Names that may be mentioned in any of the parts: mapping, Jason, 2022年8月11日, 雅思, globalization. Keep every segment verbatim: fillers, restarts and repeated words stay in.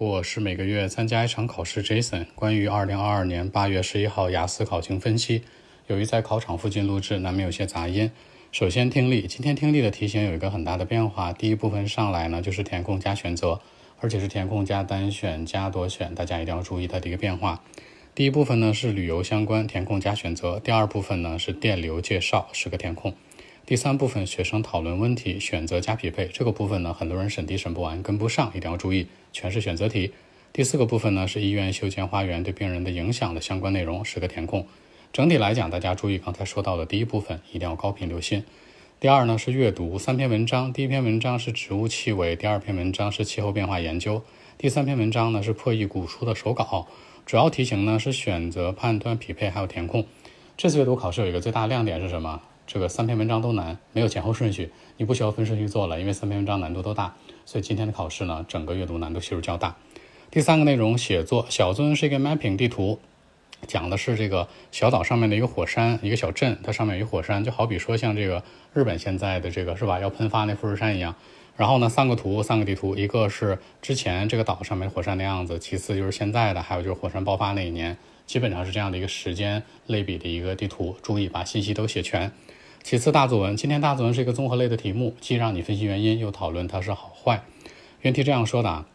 我是每个月参加一场考试 Jason， 关于二零二二年八月十一号雅思考情分析。由于在考场附近录制，难免有些杂音。首先听力，今天听力的题型有一个很大的变化。第一部分上来呢就是填空加选择，而且是填空加单选加多选，大家一定要注意它的一个变化。第一部分呢是旅游相关，填空加选择。第二部分呢是电流介绍，是个填空。第三部分学生讨论问题，选择加匹配，这个部分呢很多人审题审不完，跟不上，一定要注意，全是选择题。第四个部分呢是医院修建花园对病人的影响的相关内容，是个填空。整体来讲，大家注意刚才说到的第一部分一定要高频留心。第二呢是阅读，三篇文章，第一篇文章是植物气味，第二篇文章是气候变化研究，第三篇文章呢是破译古书的手稿。主要题型呢是选择、判断、匹配还有填空。这次阅读考试有一个最大亮点是什么？这个三篇文章都难，没有前后顺序，你不需要分顺序做了，因为三篇文章难度都大，所以今天的考试呢，整个阅读难度系数较大。第三个内容写作，小作文是一个 mapping 地图，讲的是这个小岛上面的一个火山，一个小镇，它上面有一火山，就好比说像这个日本现在的这个是吧，要喷发那富士山一样。然后呢，三个图，三个地图，一个是之前这个岛上面火山的样子，其次就是现在的，还有就是火山爆发那一年，基本上是这样的一个时间类比的一个地图。注意把信息都写全。其次大作文，今天大作文是一个综合类的题目，既让你分析原因，又讨论它是好坏。原题这样说的啊，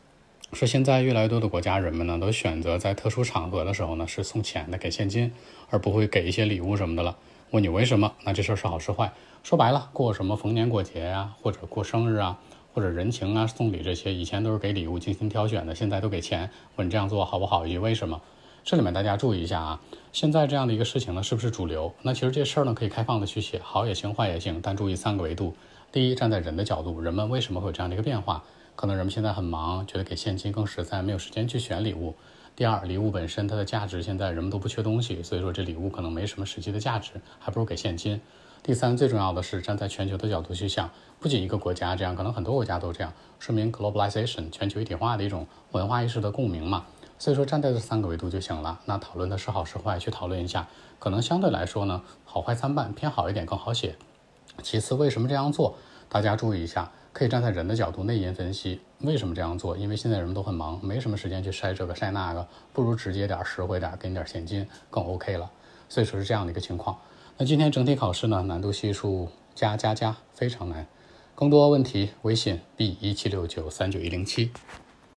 说现在越来越多的国家人们呢都选择在特殊场合的时候呢是送钱的，给现金，而不会给一些礼物什么的了。问你为什么？那这事儿是好是坏？说白了，过什么逢年过节啊，或者过生日啊，或者人情啊、送礼这些，以前都是给礼物精心挑选的，现在都给钱。问你这样做好不好？以及为什么？这里面大家注意一下啊，现在这样的一个事情呢，是不是主流？那其实这事儿呢，可以开放的去写，好也行，坏也行，但注意三个维度。第一，站在人的角度，人们为什么会有这样的一个变化？可能人们现在很忙，觉得给现金更实在，没有时间去选礼物。第二，礼物本身它的价值，现在人们都不缺东西，所以说这礼物可能没什么实际的价值，还不如给现金。第三，最重要的是站在全球的角度去想，不仅一个国家这样，可能很多国家都这样，说明 globalization 全球一体化的一种文化意识的共鸣嘛。所以说站在这三个维度就行了，那讨论的是好是坏去讨论一下，可能相对来说呢好坏参半，偏好一点更好写。其次为什么这样做，大家注意一下，可以站在人的角度内因分析，为什么这样做？因为现在人们都很忙，没什么时间去筛这个筛那个，不如直接点实惠点，给你点现金更 OK 了。所以说是这样的一个情况。那今天整体考试呢难度系数加加加，非常难。更多问题微信 B 一七六九三九一零七。